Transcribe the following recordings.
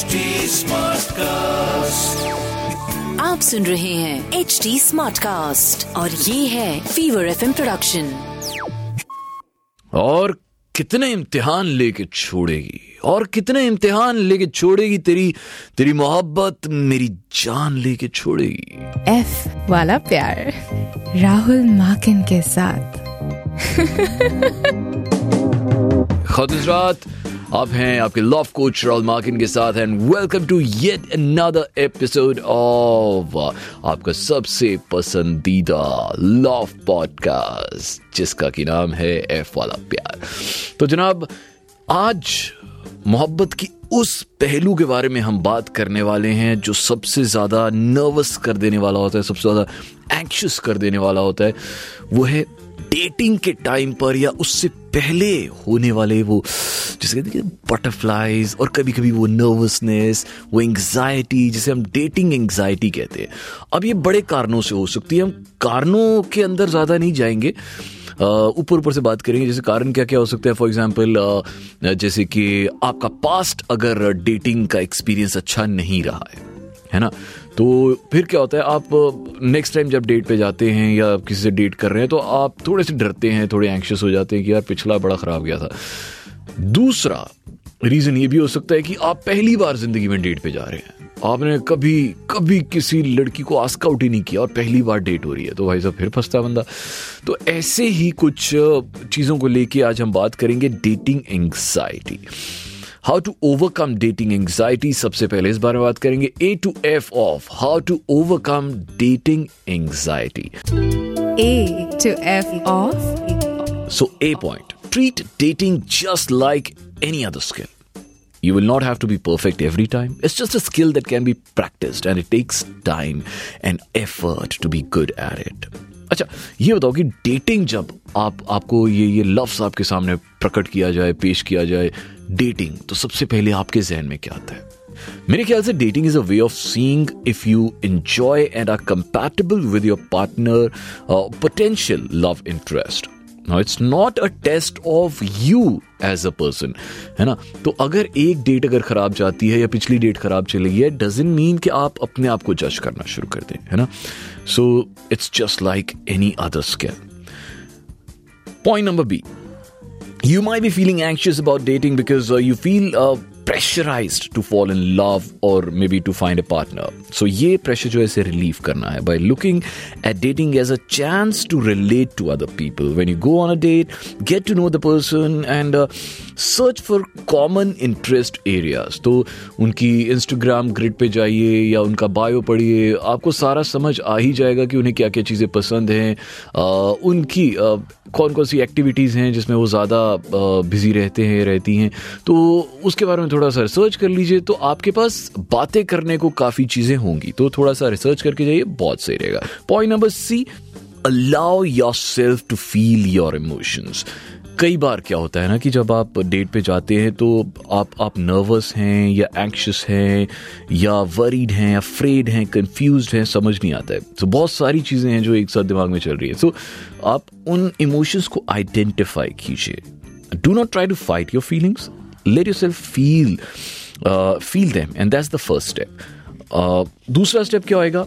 HD smart cast, आप सुन रहे हैं HD स्मार्ट कास्ट और ये है फीवर FM प्रोडक्शन। और कितने इम्तिहान लेके छोड़ेगी, और कितने इम्तिहान लेके छोड़ेगी, तेरी मोहब्बत मेरी जान लेके छोड़ेगी। F वाला प्यार राहुल मार्किन के साथ। खुदरात आप हैं, आपके लव कोच राहुल मार्किन के साथ, and welcome to yet another episode of आपका सबसे पसंदीदा लव पॉडकास्ट, जिसका की नाम है एफ वाला प्यार। तो जनाब, आज मोहब्बत की उस पहलू के बारे में हम बात करने वाले हैं जो सबसे ज़्यादा नर्वस कर देने वाला होता है, सबसे ज़्यादा एंक्शस कर देने वाला होता है। वो है डेटिंग के टाइम पर या उससे पहले होने वाले वो जिसे कहते हैं बटरफ्लाइज, और कभी कभी वो नर्वसनेस, वो एंग्जाइटी जिसे हम डेटिंग एंग्जाइटी कहते हैं। अब ये बड़े कारणों से हो सकती है, हम कारणों के अंदर ज़्यादा नहीं जाएंगे, ऊपर से बात करेंगे जैसे कारण क्या क्या हो सकते हैं। फॉर एग्जांपल जैसे कि आपका पास्ट अगर डेटिंग का एक्सपीरियंस अच्छा नहीं रहा है ना, तो फिर क्या होता है, आप नेक्स्ट टाइम जब डेट पे जाते हैं या किसी से डेट कर रहे हैं तो आप थोड़े से डरते हैं, थोड़े एंक्शियस हो जाते हैं कि यार पिछला बड़ा ख़राब गया था। दूसरा रीज़न ये भी हो सकता है कि आप पहली बार ज़िंदगी में डेट पे जा रहे हैं, आपने कभी किसी लड़की को आस्क आउट ही नहीं किया और पहली बार डेट हो रही है, तो भाई साहब फिर फंसता बंदा। तो ऐसे ही कुछ चीज़ों को लेके आज हम बात करेंगे dating anxiety, how to overcome dating anxiety. सबसे पहले इस बारे में बात करेंगे A to F of how to overcome dating anxiety. A to F of. So A point, treat dating just like any other skill. You will not have to be perfect every time. It's just a skill that can be practiced and it takes time and effort to be good at it. अच्छा, ये बताओ कि dating जब आपको ये लफ्ज़ आपके सामने प्रकट किया जाए, पेश किया जाए डेटिंग, तो सबसे पहले आपके जहन में क्या आता है? मेरे ख्याल से dating is a way of seeing if you enjoy and are compatible with your partner potential love interest. Now, it's not a test of you as a person, है ना। तो अगर एक डेट अगर खराब जाती है या पिछली डेट खराब चली है, doesn't mean कि आप अपने आप को जज करना शुरू कर दें, है ना। So, it's just like any other skill. Point number B. You might be feeling anxious about dating because you feel pressurized to fall in love or maybe to find a partner. So ये pressure जो है इसे relieve करना है by looking at dating as a chance to relate to other people. When you go on a date, get to know the person and search for common interest areas. तो उनकी Instagram grid पे जाइए या उनका bio पढ़िए, आपको सारा समझ आ ही जाएगा कि उन्हें क्या क्या चीज़ें पसंद हैं, उनकी कौन कौन सी एक्टिविटीज़ हैं जिसमें वो ज़्यादा बिजी रहती हैं, तो उसके बारे में थोड़ा सा रिसर्च कर लीजिए, तो आपके पास बातें करने को काफ़ी चीज़ें होंगी। तो थोड़ा सा रिसर्च करके जाइए, बहुत सही रहेगा। Point number C, allow your self to feel your emotions. कई बार क्या होता है ना कि जब आप डेट पे जाते हैं तो आप नर्वस हैं या एंक्शस हैं या वरीड हैं, अफ्रेड हैं, कंफ्यूज्ड हैं, समझ नहीं आता है। तो बहुत सारी चीज़ें हैं जो एक साथ दिमाग में चल रही है। तो आप उन इमोशंस को आइडेंटिफाई कीजिए। Do not try to fight your feelings, let your self feel them, and that's the first step. दूसरा स्टेप क्या होएगा?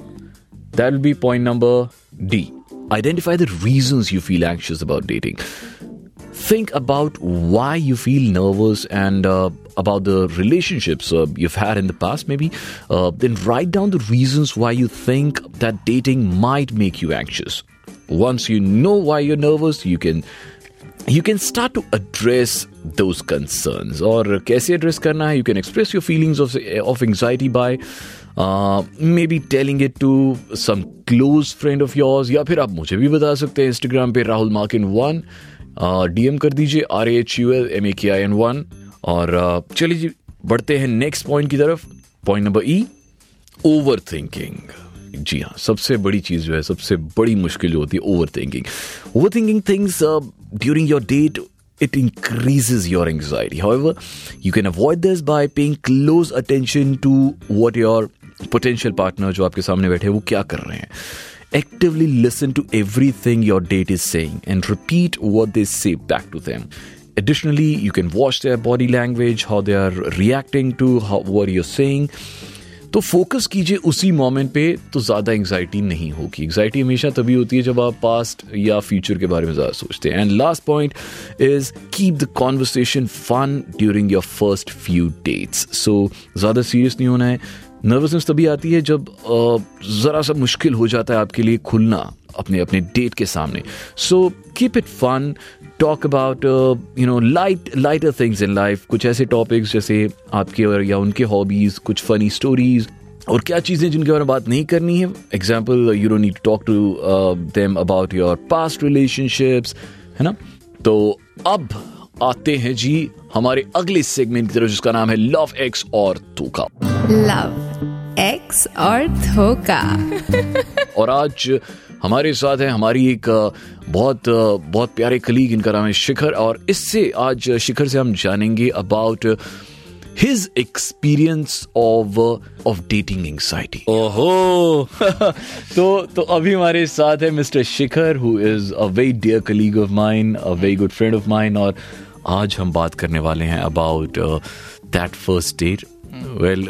That will be point number D, identify the reasons you feel anxious about dating. Think about why you feel nervous and about the relationships you've had in the past maybe. Then write down the reasons why you think that dating might make you anxious. Once you know why you're nervous, you can start to address those concerns. Or kaise address karna hai? You can express your feelings of anxiety by maybe telling it to some close friend of yours. या फिर आप मुझे भी बता सकते हैं, Instagram पे Rahul Markin 1 DM कर दीजिए, RAHULMAKIN1। और चलिए जी, बढ़ते हैं नेक्स्ट पॉइंट की तरफ। Point number E, overthinking. जी हाँ, सबसे बड़ी चीज़ जो है, सबसे बड़ी मुश्किल जो होती है, overthinking. Overthinking things during your date, it increases your anxiety. However, you can avoid this by paying close attention to what your potential partner जो आपके सामने बैठे हैं वो क्या कर रहे हैं। Actively listen to everything your date is saying and repeat what they say back to them. Additionally, you can watch their body language, how they are reacting to what you're saying. तो focus कीजिए उसी moment पे, तो ज़्यादा anxiety नहीं होगी. Anxiety हमेशा तभी होती है जब आप पास्ट या फ्यूचर के बारे में ज़्यादा सोचते हैं. And last point is keep the conversation fun during your first few dates. So ज़्यादा सीरियस नहीं होना है. नर्वसनेस तभी आती है जब ज़रा सा मुश्किल हो जाता है आपके लिए खुलना अपने अपने डेट के सामने. So keep it fun. Talk about lighter things in life. कुछ ऐसे टॉपिक्स जैसे आपके और या उनके हॉबीज़, कुछ फ़नी स्टोरीज, और क्या चीज़ें जिनके बारे में बात नहीं करनी है. Example, you don't need to talk to them about your past relationships, है ना. तो अब आते हैं जी हमारे अगले सेगमेंट की तरफ, जिसका नाम है लव एक्स और धोखा. लव एक्स और धोखा. और आज हमारे साथ है हमारी एक बहुत बहुत प्यारे कलीग, इनका नाम है शिखर. और इससे आज शिखर से हम जानेंगे about his experience of dating anxiety. ओहो. तो अभी हमारे साथ है mister Shikhar, who is a very dear colleague of mine, a very good friend of mine. और आज हम बात करने वाले हैं about that first date. Well,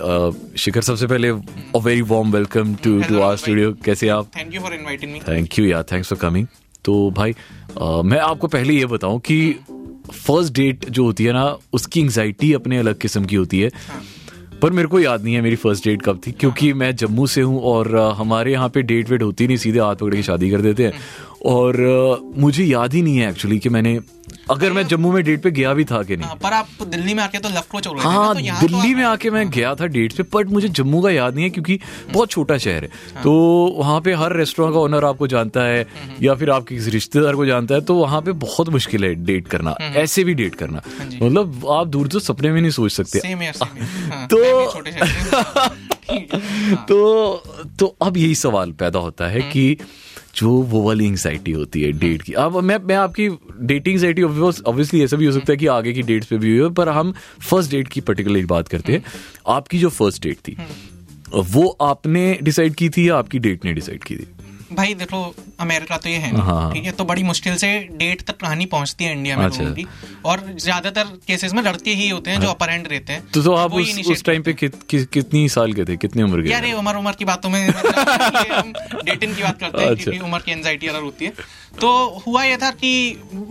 Shikhar, सबसे पहले a very warm welcome to our studio. कैसे आप? Thank you for inviting me. Thank you यार, थैंक्स फॉर कमिंग. तो भाई, मैं आपको पहले ये बताऊं कि फर्स्ट डेट जो होती है ना, उसकी एंग्जाइटी अपने अलग किस्म की होती है. पर मेरे को याद नहीं है मेरी फर्स्ट डेट कब थी, क्योंकि मैं जम्मू से हूँ और हमारे यहाँ पे डेट वेट होती नहीं, सीधे हाथ पकड़ के शादी कर देते हैं. और मुझे याद ही नहीं है एक्चुअली कि मैंने, अगर मैं जम्मू में डेट पे गया भी था कि नहीं. पर आप दिल्ली में आके तो लव क्रोच हो गए. हाँ, दिल्ली में आके मैं गया था डेट पे, बट मुझे जम्मू का याद नहीं है क्योंकि बहुत छोटा शहर है. तो वहाँ पे हर रेस्टोरेंट का ओनर आपको जानता है या फिर आपके किसी रिश्तेदार को जानता है. तो वहाँ पे बहुत मुश्किल है डेट करना, ऐसे भी डेट करना, मतलब आप दूर तो सपने में नहीं सोच सकते. तो अब यही सवाल पैदा होता है कि जो वो वाली एंग्जाइटी होती है डेट की. अब मैं आपकी डेटिंग एंग्जाइटी ऑब्वियसली ऐसा भी हो सकता है कि आगे की डेट्स पे भी हो, पर हम फर्स्ट डेट की पर्टिकुलरली बात करते हैं. आपकी जो फर्स्ट डेट थी, वो आपने डिसाइड की थी या आपकी डेट ने डिसाइड की थी? भाई देखो, अमेरिका तो ये है नहीं, ठीक है, तो बड़ी मुश्किल से डेट तक कहानी पहुंचती है इंडिया में लोगों की, और ज्यादातर केसेस में लड़के ही होते हैं जो अपर हैंड रहते हैं. तो आप उस टाइम पे कितनी साल के थे, कितनी उम्र के? यार ये उम्र की बातों में डेटिंग की बात करते हैं क्योंकि उम्र की एंजाइटी अलग होती है. तो हुआ ये था कि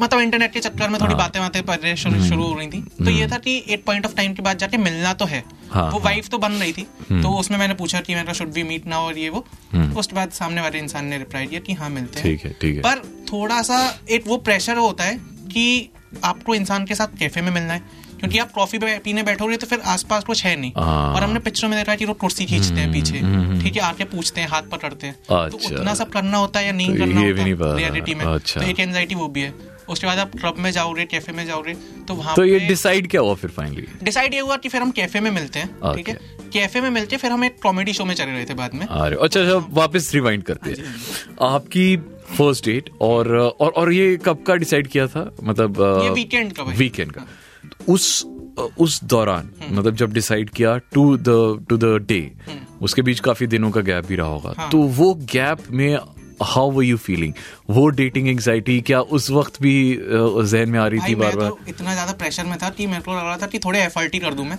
मतलब इंटरनेट के चक्कर में थोड़ी बातें शुरू हो रही थी. तो ये था कि एक पॉइंट ऑफ टाइम के बाद जाके मिलना तो है. वो वाइफ तो बन रही थी, तो उसमें मैंने पूछा कि मेरा शुड वी मीट नाउ, और ये वो. उसके बाद सामने वाले इंसान ने रिप्लाई दिया कि हाँ मिलते हैं, ठीक है, ठीक है. पर थोड़ा सा एक वो प्रेशर होता है कि आपको इंसान के साथ कैफे में मिलना है, क्योंकि आप कॉफी पीने बैठोगे तो फिर आसपास कुछ है नहीं. और हमने पिक्चरों में देखा कि वो कुर्सी खींचते हैं पीछे, ठीक है, आके पूछते हैं, हाथ पकड़ते हैं. तो उतना सब करना होता है या नहीं करना होता रियलिटी में. तो एक एंजाइटी वो भी है. उसके बाद आप क्लब में जाओगे, कैफे में जाओगे, तो वहाँ तो ये डिसाइड क्या हुआ फिर फाइनली? डिसाइड ये हुआ कि फिर हम कैफे में मिलते हैं, ठीक है. कैफे में मिलते फिर हम एक कॉमेडी शो में चले रहे थे बाद में. अच्छा, वापस रिवाइंड करते हैं. आपकी फर्स्ट डेट और ये कब का डिसाइड किया था? मतलब ये वीकेंड का. उस दौरान, मतलब जब डिसाइड किया टू द डे, उसके बीच काफी दिनों का गैप भी रहा होगा. तो वो गैप में How were you feeling? वो dating anxiety क्या उस वक्त भी जहन में आ रही थी बार बार? तो इतना ज्यादा प्रेशर में था कि मेरे को लग रहा था कि थोड़े एफर्ट ही कर दूं मैं.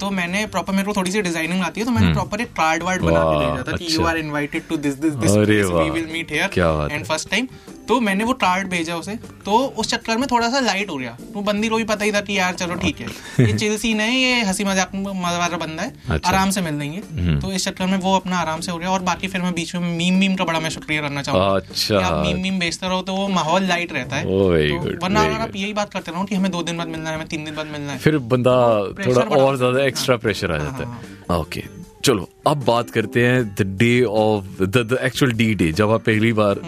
तो मैंने प्रॉपर, मेरे को थोड़ी सी डिजाइनिंग आती है, तो मैंने प्रॉपर एक कार्ड वार्ड बना के ले जाता कि you are invited to this place, we will meet here and first time. तो मैंने वो कार्ड भेजा उसे, तो उस चक्कर में थोड़ा सा लाइट हो गया. वो बंदी को भी पता ही था कि यार चलो ठीक है, ये चिल सीन है, ये हंसी मजाक वाला बंदा है, आराम से मिल लेंगे. तो इस चक्कर में वो अपना आराम से हो गया. और बाकी फिर मैं बीच में मीम का बड़ा मैं शुक्रिया करना चाहूंगा. आप मीम बेचते रहो तो वो माहौल लाइट रहता है. वरना अगर आप यही बात करते रहो कि हमें 2 दिन बाद मिलना है, हमें 3 दिन बाद मिलना है, फिर बंदा थोड़ा और ज्यादा एक्स्ट्रा प्रेशर आ जाता है. ओके, चलो अब बात करते हैं the day of the actual day. जब आप पहली बार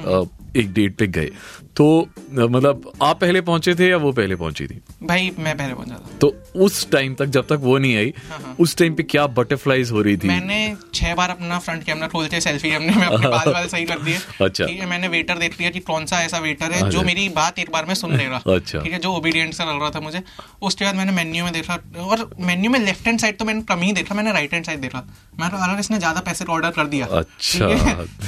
एक डेट पे गए, तो मतलब आप पहले पहुंचे थे या वो पहले पहुंची थी? भाई मैं पहले पहुंचा था. तो उस टाइम तक, जब तक वो नहीं आई, उस टाइम पे क्या बटरफ्लाईज हो रही थी? मैंने 6 बार अपना फ्रंट कैमरा खोल के सेल्फी में अपने बाल सही कर दिए. अच्छा, ठीक है. मैंने वेटर देख लिया कि कौन सा ऐसा वेटर है जो मेरी बात एक बार में सुन ले रहा, ठीक है, जो ओबीडियंट सा लग रहा था मुझे. उसके बाद मैंने मेन्यू में देखा, और मेन्यू में लेफ्ट हैंड साइड तो मैंने कम ही देखा, मैंने राइट हैंड साइड देखा. मैं अगर इसने ज्यादा पैसे ऑर्डर कर दिया, अच्छा,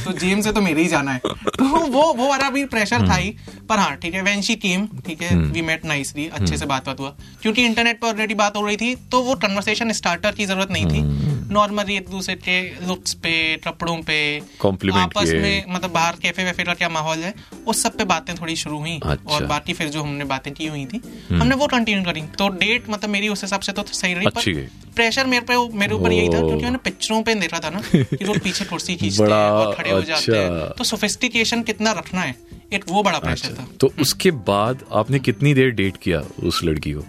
तो जेम से तो मेरे ही जाना है. तो वो वाला भी प्रेशर था ही. पर हाँ ठीक है, वैन शी केम, ठीक है, वी मेट नाइसली, अच्छे से बात हुआ, क्योंकि इंटरनेट पर ऑलरेडी बात हो रही थी तो वो कन्वर्सेशन स्टार्टर की जरूरत नहीं थी। नॉर्मली एक दूसरे के लुक्स पे, कपड़ों पे, आपस में मतलब बाहर कैफे वैफे का क्या माहौल है उस सब पे बातें थोड़ी शुरू हुई। अच्छा। और बाकी फिर जो हमने बातें की हुई थी हमने वो कंटिन्यू करी। तो डेट मतलब मेरी उस हिसाब से तो सही रही, पर प्रेशर मेरे ऊपर यही था क्योंकि मैंने पिक्चरों पे देखा था ना कि लोग पीछे कुर्सी खींचते हैं और खड़े हो जाते हैं, तो सोफिस्टिकेशन कितना रखना है एक वो बड़ा प्रेशर था। तो उसके बाद आपने कितनी देर डेट किया उस लड़की को?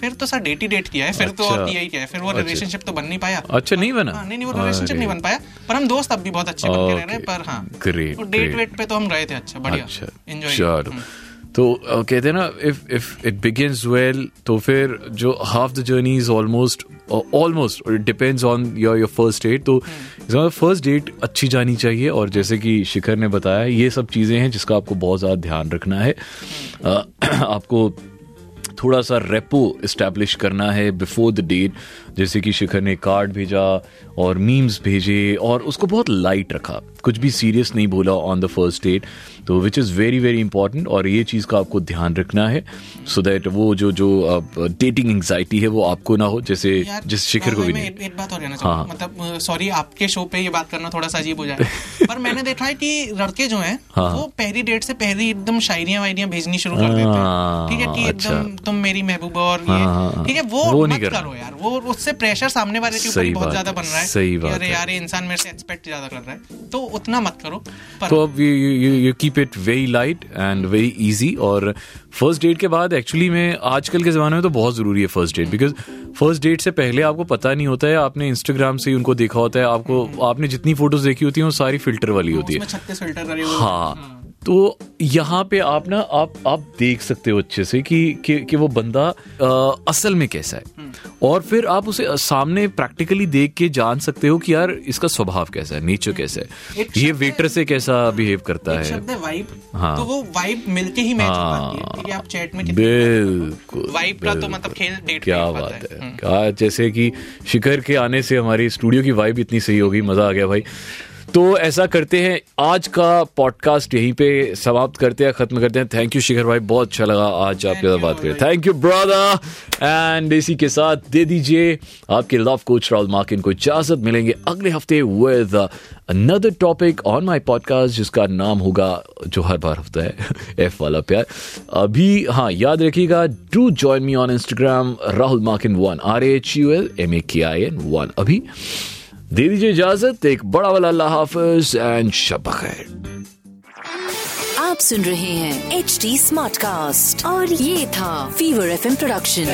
फिर तो सर डेट ही डेट किया है, फिर तो और यही किया है, फिर वो रिलेशनशिप तो बन नहीं पाया। अच्छा नहीं बना? नहीं नहीं, वो रिलेशनशिप नहीं बन पाया, पर हम दोस्त अब भी बहुत अच्छे बनके रह रहे हैं। पर हाँ ग्रेट, डेट वेट पे तो हम रहे थे। अच्छा बढ़िया, एंजॉय। तो कहते हैं ना इफ इट बिगिंस वेल, तो फिर जो half the journey is almost it depends on your first date. तो फर्स्ट डेट अच्छी जानी चाहिए, और जैसे कि शिखर ने बताया ये सब चीज़ें हैं जिसका आपको बहुत ज़्यादा ध्यान रखना है। आपको थोड़ा सा रेपो इस्टेब्लिश करना है बिफोर द डेट, जैसे कि शिखर ने कार्ड भेजा और मीम्स भेजे, और उसको बहुत लाइट रखा, कुछ भी सीरियस नहीं बोला ऑन द फर्स्ट डेट, तो which is very very important. और ये चीज़ का आपको ध्यान रखना है सो दैट वो जो डेटिंग एंग्जाइटी है वो आपको ना हो, जैसे जिस शिखर को भी नहीं। एक बात और कहना चाहूँगा, हाँ। मतलब सॉरी आपके शो पे ये बात करना थोड़ा सा अजीब हो जाए पर मैंने देखा है कि लड़के जो हैं वो पहली डेट से पहले एकदम शायरियाँ वायरियाँ भेजनी शुरू कर देते हैं, ठीक है, कि एकदम तुम मेरी महबूबा और ये, ठीक है, वो मत करो यार, वो उससे प्रेशर सामने वाले के ऊपर बहुत ज्यादा बन रहा है कि अरे यार ये इंसान मेरे से एक्सपेक्ट ज्यादा कर रहा है, तो उतना मत करो। तो अब you keep it very light and very easy. और फर्स्ट डेट के बाद एक्चुअली में आजकल के ज़माने में तो बहुत ज़रूरी है first date, because first date से पहले आपको पता नहीं होता है, आपने इंस्टाग्राम से ही उनको देखा होता है, आपको आपने जितनी फोटोज देखी होती हैं वो सारी फिल्टर वाली होती है, 36 फिल्टर वाली। हाँ, तो यहाँ पे आप ना आप देख सकते हो अच्छे से कि वो बंदा असल में कैसा है, और फिर आप उसे सामने प्रैक्टिकली देख के जान सकते हो कि यार इसका स्वभाव कैसा है, नेचर कैसा है, ये वेटर से कैसा बिहेव करता है। हाँ, तो वो वाइब मिलके ही मैच होती है। आप चैट में बिल्कुल वाइब का तो मतलब खेल डेट क्या बात है। जैसे कि शिखर के आने से हमारी स्टूडियो की वाइब इतनी सही हो गई, मजा आ गया भाई। तो ऐसा करते हैं, आज का पॉडकास्ट यहीं पे समाप्त करते हैं, खत्म करते हैं। थैंक यू शिखर भाई, बहुत अच्छा लगा आज आपके साथ बात करें। Thank you brother. एंड इसी के साथ दे दीजिए आपके लव कोच राहुल मार्किन को इजाजत। मिलेंगे अगले हफ्ते with another topic on my podcast, जिसका नाम होगा जो हर बार होता है एफ वाला प्यार। अभी हाँ याद रखिएगा, do join me on Instagram Rahul Makin 1 RAHULMAKIN 1। अभी दे दीजिए इजाजत, एक बड़ा वाला अल्लाह हाफिज एंड शब खैर। आप सुन रहे हैं HD Smart Cast और ये था Fever FM प्रोडक्शन।